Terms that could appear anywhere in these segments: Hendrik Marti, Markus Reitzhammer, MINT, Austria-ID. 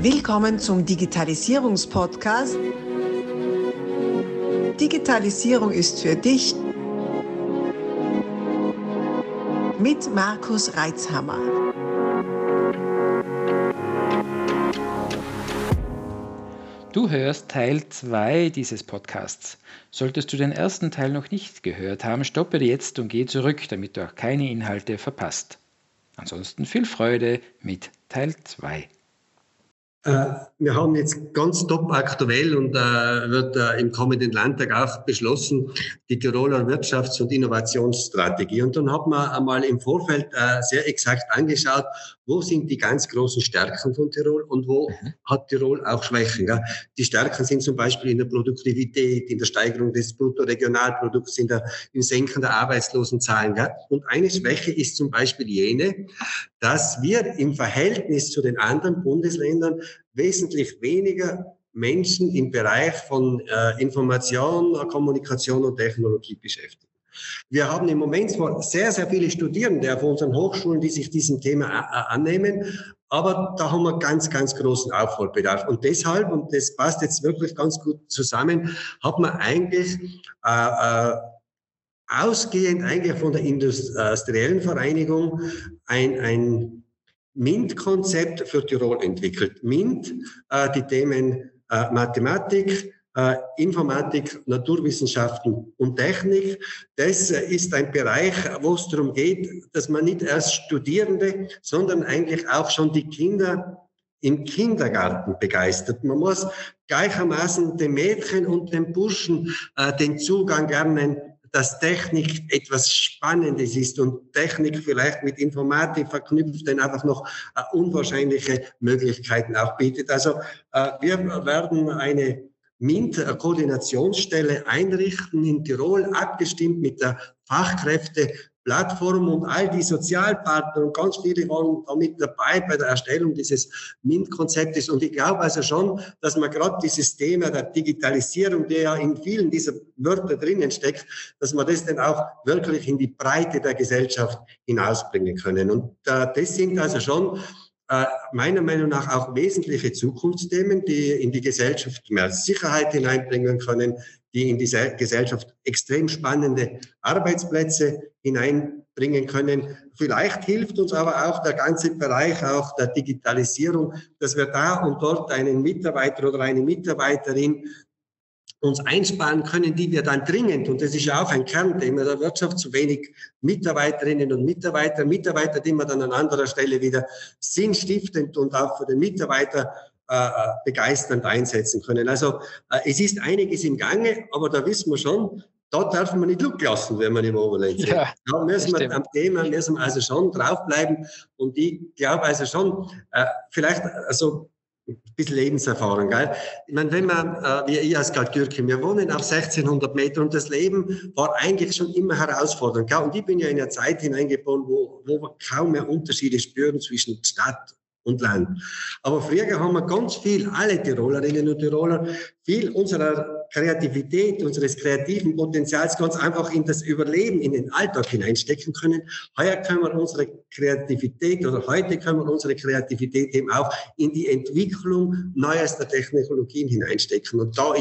Willkommen zum Digitalisierungspodcast. Digitalisierung ist für dich mit Markus Reitzhammer. Du hörst Teil 2 dieses Podcasts. Solltest du den ersten Teil noch nicht gehört haben, stoppe jetzt und geh zurück, damit du auch keine Inhalte verpasst. Ansonsten viel Freude mit Teil 2. Wir haben jetzt ganz top aktuell und wird im kommenden Landtag auch beschlossen, die Tiroler Wirtschafts- und Innovationsstrategie. Und dann hat man einmal im Vorfeld sehr exakt angeschaut, wo sind die ganz großen Stärken von Tirol und wo hat Tirol auch Schwächen. Gell? Die Stärken sind zum Beispiel in der Produktivität, in der Steigerung des Bruttoregionalprodukts, im Senken der Arbeitslosenzahlen. Gell? Und eine Schwäche ist zum Beispiel jene, dass wir im Verhältnis zu den anderen Bundesländern wesentlich weniger Menschen im Bereich von Information, Kommunikation und Technologie beschäftigen. Wir haben im Moment zwar sehr, sehr viele Studierende auf unseren Hochschulen, die sich diesem Thema annehmen, aber da haben wir ganz, ganz großen Aufholbedarf. Und deshalb, und das passt jetzt wirklich ganz gut zusammen, hat man eigentlich ausgehend von der industriellen Vereinigung ein MINT-Konzept für Tirol entwickelt. MINT, die Themen Mathematik, Informatik, Naturwissenschaften und Technik. Das ist ein Bereich, wo es darum geht, dass man nicht erst Studierende, sondern eigentlich auch schon die Kinder im Kindergarten begeistert. Man muss gleichermaßen den Mädchen und den Burschen den Zugang lernen, dass Technik etwas Spannendes ist und Technik vielleicht mit Informatik verknüpft, dann einfach noch unwahrscheinliche Möglichkeiten auch bietet. Also wir werden eine MINT-Koordinationsstelle einrichten in Tirol, abgestimmt mit der Fachkräfteplattform und all die Sozialpartner und ganz viele waren da mit dabei bei der Erstellung dieses MINT-Konzeptes. Und ich glaube also schon, dass man gerade dieses Thema der Digitalisierung, der ja in vielen dieser Wörter drinnen steckt, dass man das dann auch wirklich in die Breite der Gesellschaft hinausbringen können. Und das sind also schon meiner Meinung nach auch wesentliche Zukunftsthemen, die in die Gesellschaft mehr Sicherheit hineinbringen können, die in die Gesellschaft extrem spannende Arbeitsplätze hineinbringen können. Vielleicht hilft uns aber auch der ganze Bereich auch der Digitalisierung, dass wir da und dort einen Mitarbeiter oder eine Mitarbeiterin uns einsparen können, die wir dann dringend, und das ist ja auch ein Kernthema der Wirtschaft, zu wenig Mitarbeiterinnen und Mitarbeiter, die man dann an anderer Stelle wieder sinnstiftend und auch für den Mitarbeiter begeisternd einsetzen können. Also es ist einiges im Gange, aber da wissen wir schon, da darf man nicht zurücklassen, wenn man im Oberland ist. Ja, da müssen wir am Thema also schon draufbleiben. Und ich glaube also schon, vielleicht also ein bisschen Lebenserfahrung, gell? Ich meine, wenn man, wie ich als Galtürken, wir wohnen auf 1600 Meter und das Leben war eigentlich schon immer herausfordernd, gell? Und ich bin ja in eine Zeit hineingeboren, wo wir kaum mehr Unterschiede spüren zwischen Stadt und Land. Aber früher haben wir ganz viel, alle Tirolerinnen und Tiroler, viel unserer Kreativität, unseres kreativen Potenzials ganz einfach in das Überleben, in den Alltag hineinstecken können. Heute können wir unsere Kreativität eben auch in die Entwicklung neuester Technologien hineinstecken. Und da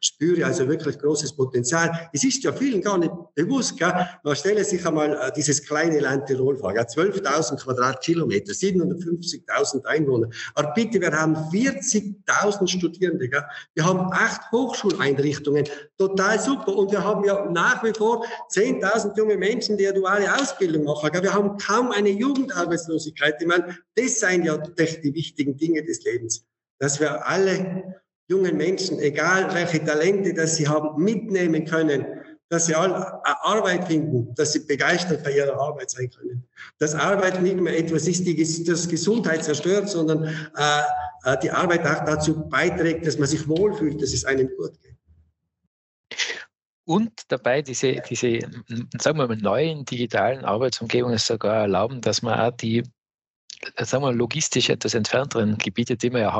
spüre ich also wirklich großes Potenzial. Es ist ja vielen gar nicht bewusst, gell? Man stelle sich einmal dieses kleine Land Tirol vor, 12.000 Quadratkilometer, 750.000 Einwohner. Aber bitte, wir haben 40.000 Studierende, gell? Wir haben 8 Hochschuleinrichtungen, total super. Und wir haben ja nach wie vor 10.000 junge Menschen, die eine duale Ausbildung machen. Wir haben kaum eine Jugendarbeitslosigkeit. Ich meine, das sind ja die wichtigen Dinge des Lebens, dass wir alle jungen Menschen, egal welche Talente das sie haben, mitnehmen können, dass sie alle Arbeit finden, dass sie begeistert bei ihrer Arbeit sein können. Dass Arbeit nicht mehr etwas ist, das Gesundheit zerstört, sondern die Arbeit auch dazu beiträgt, dass man sich wohlfühlt, dass es einem gut geht. Und dabei diese, sagen wir mal, neuen digitalen Arbeitsumgebungen sogar erlauben, dass man auch die, sagen wir, logistisch etwas entfernteren Gebiete, die wir ja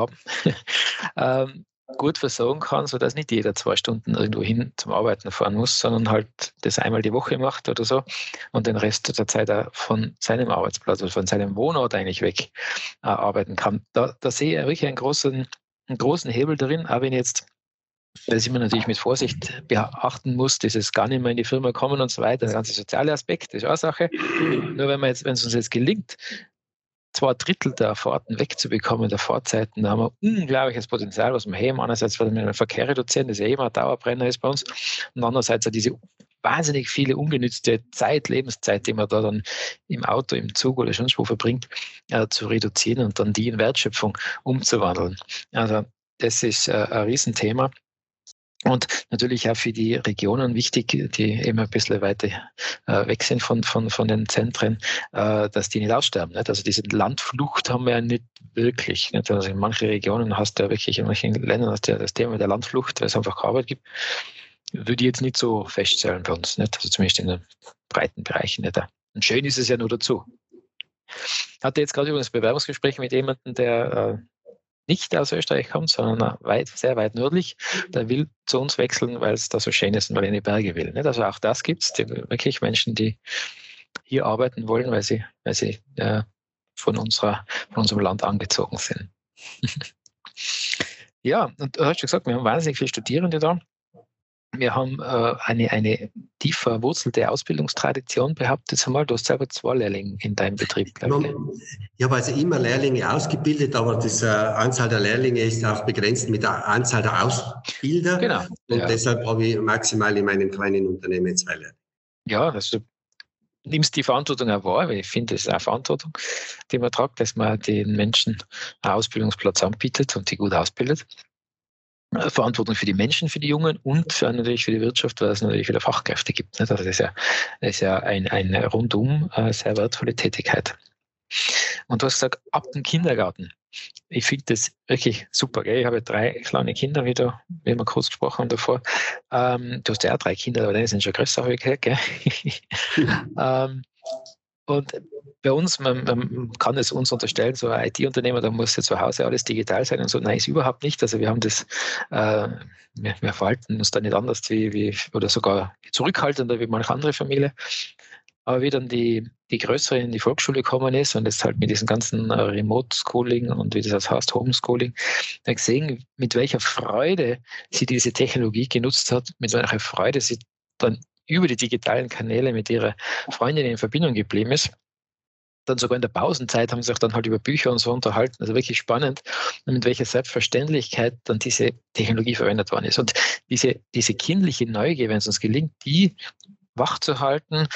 haben, gut versorgen kann, sodass nicht jeder 2 Stunden irgendwo hin zum Arbeiten fahren muss, sondern halt das einmal die Woche macht oder so und den Rest der Zeit auch von seinem Arbeitsplatz oder von seinem Wohnort eigentlich weg arbeiten kann. Da sehe ich wirklich einen großen Hebel darin, auch wenn jetzt, das immer natürlich mit Vorsicht beachten muss, dieses gar nicht mehr in die Firma kommen und so weiter, der ganze soziale Aspekt, das ist auch eine Sache. Nur wenn es uns jetzt gelingt, 2 Drittel der Fahrten wegzubekommen, der Fahrzeiten, da haben wir unglaubliches Potenzial, was wir haben. Einerseits werden wir den Verkehr reduzieren, das ja immer ein Dauerbrenner ist bei uns, und andererseits auch diese wahnsinnig viele ungenützte Zeit, Lebenszeit, die man da dann im Auto, im Zug oder sonst wo verbringt, zu reduzieren und dann die in Wertschöpfung umzuwandeln. Also das ist ein Riesenthema. Und natürlich auch für die Regionen wichtig, die eben ein bisschen weiter weg sind von den Zentren, dass die nicht aussterben. Nicht? Also diese Landflucht haben wir ja nicht wirklich. Nicht? Also in manchen Regionen hast du ja wirklich, in manchen Ländern hast du ja das Thema der Landflucht, weil es einfach keine Arbeit gibt. Würde ich jetzt nicht so feststellen bei uns. Nicht? Also zumindest in den breiten Bereichen nicht. Und schön ist es ja nur dazu. Ich hatte jetzt gerade übrigens ein Bewerbungsgespräch mit jemandem, der nicht aus Österreich kommt, sondern sehr weit nördlich, der will zu uns wechseln, weil es da so schön ist und weil er in die Berge will. Nicht? Also auch das gibt es, wirklich Menschen, die hier arbeiten wollen, weil sie von unserem Land angezogen sind. Ja, und du hast schon gesagt, wir haben wahnsinnig viele Studierende da. Wir haben eine tief verwurzelte Ausbildungstradition behauptet. Jetzt einmal, du hast selber 2 Lehrlinge in deinem Betrieb, glaube ich. Ich habe also immer Lehrlinge ausgebildet, aber die Anzahl der Lehrlinge ist auch begrenzt mit der Anzahl der Ausbilder. Genau. Und deshalb habe ich maximal in meinem kleinen Unternehmen 2 Lehrlinge. Ja, also du nimmst die Verantwortung auch wahr, weil ich finde, das ist auch Verantwortung, die man trägt, dass man den Menschen einen Ausbildungsplatz anbietet und die gut ausbildet. Verantwortung für die Menschen, für die Jungen und natürlich für die Wirtschaft, weil es natürlich wieder Fachkräfte gibt. Nicht? Also das ist ja eine rundum sehr wertvolle Tätigkeit. Und du hast gesagt, ab dem Kindergarten. Ich finde das wirklich super. Gell? Ich habe 3 kleine Kinder, wie wir kurz gesprochen haben davor. Du hast ja auch 3 Kinder, aber die sind schon größer, habe ich gehört. Gell? Und bei uns, man kann es uns unterstellen, so ein IT-Unternehmer, da muss ja zu Hause alles digital sein und so. Nein, ist überhaupt nicht. Also wir haben das, wir verhalten uns da nicht anders oder sogar zurückhaltender wie manche andere Familie. Aber wie dann die Größere in die Volksschule gekommen ist und jetzt halt mit diesem ganzen Remote-Schooling und wie das heißt, Homeschooling, dann gesehen, mit welcher Freude sie diese Technologie genutzt hat, mit welcher Freude sie dann über die digitalen Kanäle mit ihrer Freundin in Verbindung geblieben ist. Dann sogar in der Pausenzeit haben sie sich dann halt über Bücher und so unterhalten. Also wirklich spannend, mit welcher Selbstverständlichkeit dann diese Technologie verwendet worden ist. Und diese kindliche Neugier, wenn es uns gelingt, die wachzuhalten,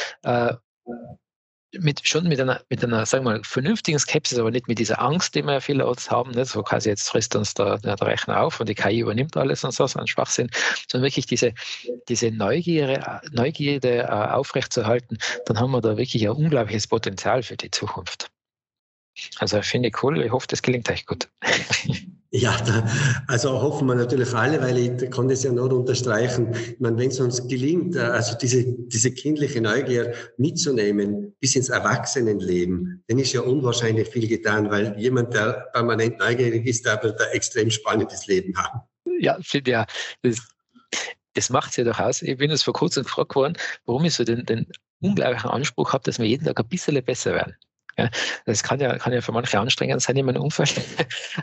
mit einer, sagen wir mal, vernünftigen Skepsis, aber nicht mit dieser Angst, die wir ja vielerorts haben, nicht? So quasi jetzt frisst uns der Rechner auf und die KI übernimmt alles und so ein Schwachsinn, sondern wirklich diese Neugierde aufrechtzuerhalten, dann haben wir da wirklich ein unglaubliches Potenzial für die Zukunft. Also finde ich cool, ich hoffe, das gelingt euch gut. Ja, also hoffen wir natürlich alle, weil ich kann das ja nur unterstreichen. Ich meine, wenn es uns gelingt, also diese kindliche Neugier mitzunehmen bis ins Erwachsenenleben, dann ist ja unwahrscheinlich viel getan, weil jemand, der permanent neugierig ist, der wird ein extrem spannendes Leben haben. Ja, finde ja. Das macht es ja doch aus. Ich bin jetzt vor kurzem gefragt worden, warum ich so den unglaublichen Anspruch habe, dass wir jeden Tag ein bisschen besser werden. Ja, das kann ja für manche anstrengend sein in meinem Umfeld.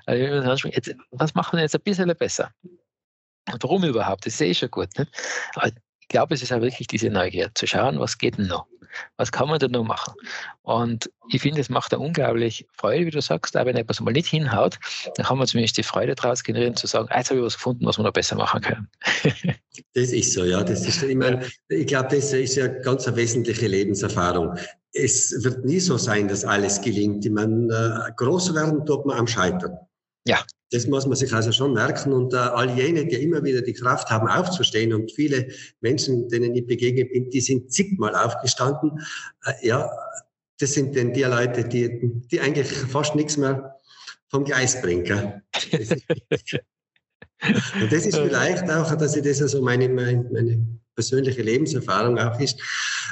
Jetzt, was machen wir jetzt ein bisschen besser? Und warum überhaupt? Das ist ja eh schon gut. Ne? Aber ich glaube, es ist auch wirklich diese Neugier, zu schauen, was geht denn noch? Was kann man denn noch machen? Und ich finde, es macht da unglaublich Freude, wie du sagst, aber wenn etwas mal nicht hinhaut, dann kann man zumindest die Freude daraus generieren, zu sagen, jetzt habe ich was gefunden, was wir noch besser machen können. Das ist so, ja. Das ist, ich glaube, das ist ja ganz eine wesentliche Lebenserfahrung. Es wird nie so sein, dass alles gelingt. Ich meine, groß werden tut man am Scheitern. Ja. Das muss man sich also schon merken. Und all jene, die immer wieder die Kraft haben, aufzustehen, und viele Menschen, denen ich begegnet bin, die sind zigmal aufgestanden. Ja, das sind denn die Leute, die eigentlich fast nichts mehr vom Geist bringen. Und das ist vielleicht auch, dass ich das also meine persönliche Lebenserfahrung auch ist,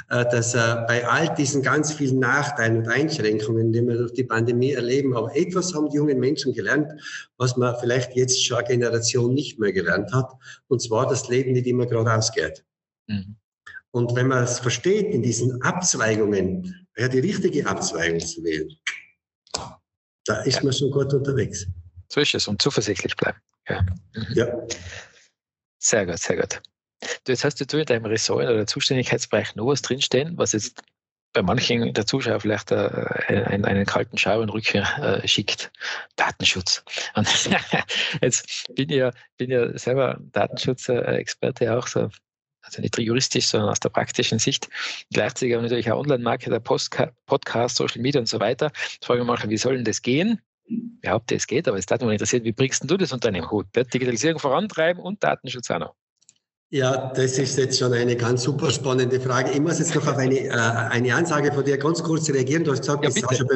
dass bei all diesen ganz vielen Nachteilen und Einschränkungen, die wir durch die Pandemie erleben, aber etwas haben die jungen Menschen gelernt, was man vielleicht jetzt schon eine Generation nicht mehr gelernt hat, und zwar das Leben nicht immer geradeaus geht. Mhm. Und wenn man es versteht, in diesen Abzweigungen, ja, die richtige Abzweigung zu wählen, da ist man schon gut unterwegs. So ist es, und zuversichtlich bleiben. Ja. Ja. Sehr gut, sehr gut. Jetzt hast du in deinem Ressort oder Zuständigkeitsbereich noch was drinstehen, was jetzt bei manchen der Zuschauer vielleicht einen kalten Schauer in den Rücken schickt. Datenschutz. Und jetzt bin ja selber Datenschutzexperte auch so. Also nicht juristisch, sondern aus der praktischen Sicht. Gleichzeitig aber natürlich auch Online-Marketer, Podcast, Social Media und so weiter. Jetzt fragen wir mal, wie soll denn das gehen? Ich behaupte, es geht, aber es hat mich interessiert, wie bringst du das unter einem Hut? Digitalisierung vorantreiben und Datenschutz auch noch. Ja, das ist jetzt schon eine ganz super spannende Frage. Ich muss jetzt noch auf eine Ansage von dir ganz kurz reagieren. Du hast gesagt, du hast schon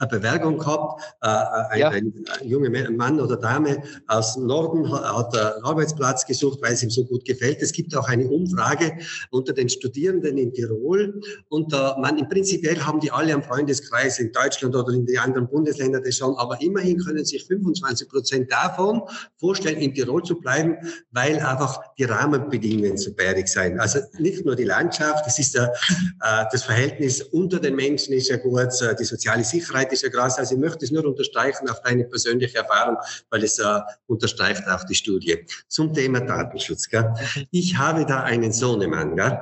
eine Bewerbung gehabt. Ein junger Mann oder Dame aus dem Norden hat einen Arbeitsplatz gesucht, weil es ihm so gut gefällt. Es gibt auch eine Umfrage unter den Studierenden in Tirol. Und im prinzipiell haben die alle am Freundeskreis in Deutschland oder in den anderen Bundesländern das schon. Aber immerhin können sich 25% davon vorstellen, in Tirol zu bleiben, weil einfach die Rahmenbedingungen zu bärig sein. Also nicht nur die Landschaft, es ist das Verhältnis unter den Menschen ist ja gut, die soziale Sicherheit ist ja groß. Also ich möchte es nur unterstreichen auf deine persönliche Erfahrung, weil es unterstreicht auch die Studie. Zum Thema Datenschutz. Gell? Ich habe da einen Sohnemann, gell?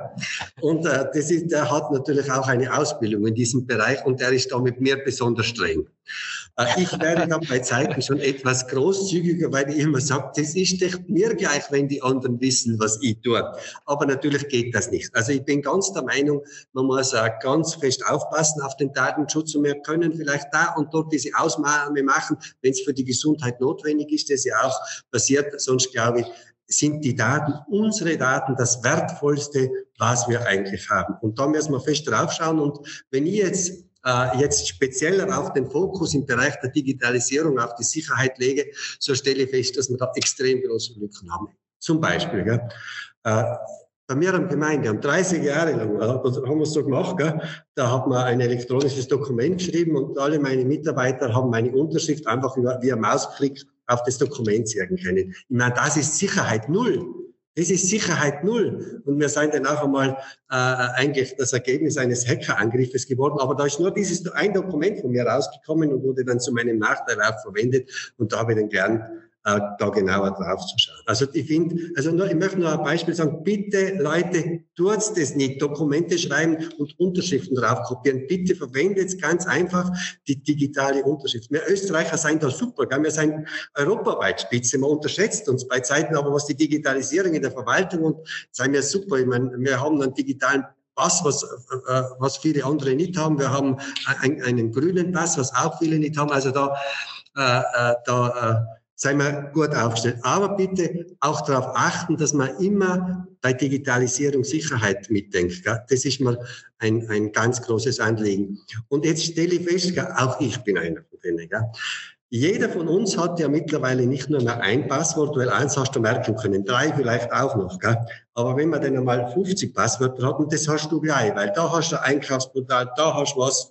Und der hat natürlich auch eine Ausbildung in diesem Bereich und der ist da mit mir besonders streng. Ich werde dann bei Zeiten schon etwas großzügiger, weil ich immer sage, das ist echt mir gleich, wenn die anderen wissen, was ich tue. Aber natürlich geht das nicht. Also ich bin ganz der Meinung, man muss ganz fest aufpassen auf den Datenschutz und wir können vielleicht da und dort diese Ausnahme machen, wenn es für die Gesundheit notwendig ist, das ja auch passiert. Sonst glaube ich, sind die Daten, unsere Daten, das Wertvollste, was wir eigentlich haben. Und da müssen wir fest drauf schauen. Und wenn ich jetzt spezieller auf den Fokus im Bereich der Digitalisierung, auf die Sicherheit lege, so stelle ich fest, dass wir da extrem große Lücken haben. Zum Beispiel, gell? Bei mir am Gemeindeamt, 30 Jahre lang, haben wir es so gemacht, gell? Da hat man ein elektronisches Dokument geschrieben und alle meine Mitarbeiter haben meine Unterschrift einfach via Mausklick auf das Dokument zeigen können. Ich meine, das ist Sicherheit null. Das ist Sicherheit null. Und wir sind dann auch einmal eigentlich das Ergebnis eines Hackerangriffes geworden. Aber da ist nur dieses ein Dokument von mir rausgekommen und wurde dann zu meinem Nachteil auch verwendet. Und da habe ich dann gelernt, da genauer drauf zu schauen. Also ich möchte nur ein Beispiel sagen. Bitte, Leute, tut's das nicht. Dokumente schreiben und Unterschriften drauf kopieren. Bitte verwendet ganz einfach die digitale Unterschrift. Wir Österreicher sind da super, gell? Wir sind europaweit Spitze. Man unterschätzt uns bei Zeiten, aber was die Digitalisierung in der Verwaltung und sind wir super. Ich meine, wir haben einen digitalen Pass, was viele andere nicht haben. Wir haben einen grünen Pass, was auch viele nicht haben. Also seien wir gut aufgestellt. Aber bitte auch darauf achten, dass man immer bei Digitalisierung Sicherheit mitdenkt. Gell? Das ist mir ein ganz großes Anliegen. Und jetzt stelle ich fest, gell? Auch ich bin einer von denen. Gell? Jeder von uns hat ja mittlerweile nicht nur mehr ein Passwort, weil eins hast du merken können, 3 vielleicht auch noch. Gell? Aber wenn man dann einmal 50 Passwörter hat, und das hast du gleich, weil da hast du ein Einkaufsportal, da hast du was,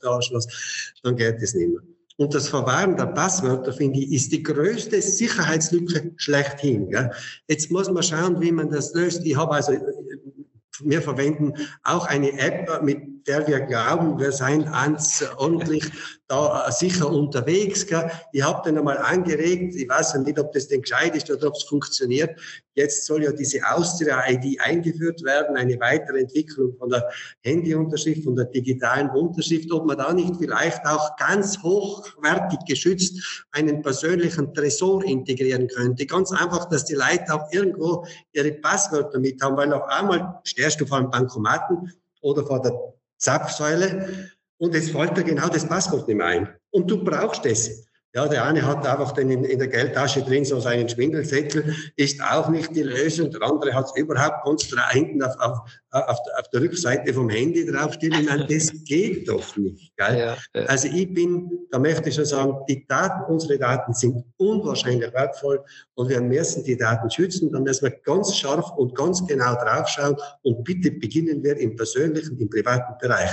dann geht das nicht mehr. Und das Verwahren der Passwörter, finde ich, ist die größte Sicherheitslücke schlechthin. Gell? Jetzt muss man schauen, wie man das löst. Wir verwenden auch eine App, mit der wir glauben, wir seien ganz ordentlich da sicher unterwegs. Gell? Ich habe den einmal angeregt, ich weiß nicht, ob das denn gescheit ist oder ob es funktioniert. Jetzt soll ja diese Austria-ID eingeführt werden, eine weitere Entwicklung von der Handyunterschrift, von der digitalen Unterschrift, ob man da nicht vielleicht auch ganz hochwertig geschützt einen persönlichen Tresor integrieren könnte. Ganz einfach, dass die Leute auch irgendwo ihre Passwörter mit haben, weil auf einmal stehst du vor einem Bankomaten oder vor der Zapfsäule und es fällt dir genau das Passwort nicht mehr ein. Und du brauchst es. Ja, der eine hat einfach den in der Geldtasche drin so seinen Schwindelzettel, ist auch nicht die Lösung. Der andere hat es überhaupt konstrahenten auf der Rückseite vom Handy draufstehen. Ich meine, das geht doch nicht. Gell? Ja, ja. Also ich bin, da möchte ich schon sagen, die Daten, unsere Daten sind unwahrscheinlich wertvoll und wir müssen die Daten schützen. Da müssen wir ganz scharf und ganz genau draufschauen und bitte beginnen wir im persönlichen, im privaten Bereich.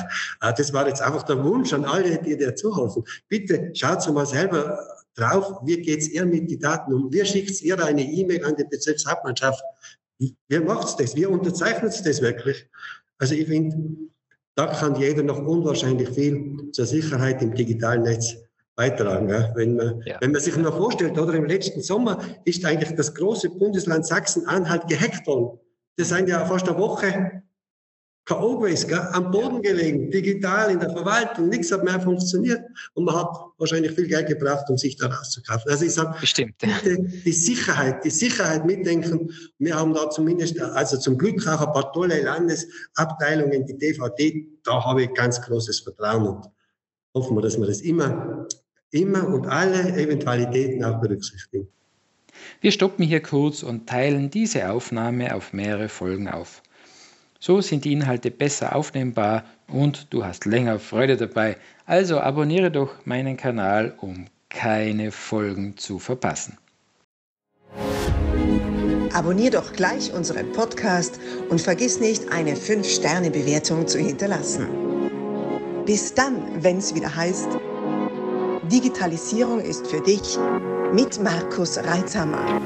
Das war jetzt einfach der Wunsch an alle, die dir zuhelfen. Bitte schaut mal selber drauf, wie geht es ihr mit den Daten um? Wie schickt es ihr eine E-Mail an die Bezirkshauptmannschaft? Wie macht es das? Wie unterzeichnet es das wirklich? Also ich finde, da kann jeder noch unwahrscheinlich viel zur Sicherheit im digitalen Netz beitragen. Ja? Wenn man sich mal vorstellt, oder im letzten Sommer ist eigentlich das große Bundesland Sachsen-Anhalt gehackt worden. Das sind ja fast eine Woche K.O. gewesen, am Boden gelegen, digital in der Verwaltung, nichts hat mehr funktioniert und man hat wahrscheinlich viel Geld gebraucht, um sich da rauszukaufen. Also ich sage, die Sicherheit mitdenken. Wir haben da zumindest, also zum Glück auch ein paar tolle Landesabteilungen, die DVD, da habe ich ganz großes Vertrauen und hoffen wir, dass wir das immer und alle Eventualitäten auch berücksichtigen. Wir stoppen hier kurz und teilen diese Aufnahme auf mehrere Folgen auf. So sind die Inhalte besser aufnehmbar und du hast länger Freude dabei. Also abonniere doch meinen Kanal, um keine Folgen zu verpassen. Abonnier doch gleich unseren Podcast und vergiss nicht, eine 5-Sterne-Bewertung zu hinterlassen. Bis dann, wenn es wieder heißt, Digitalisierung ist für dich mit Markus Reitzhammer.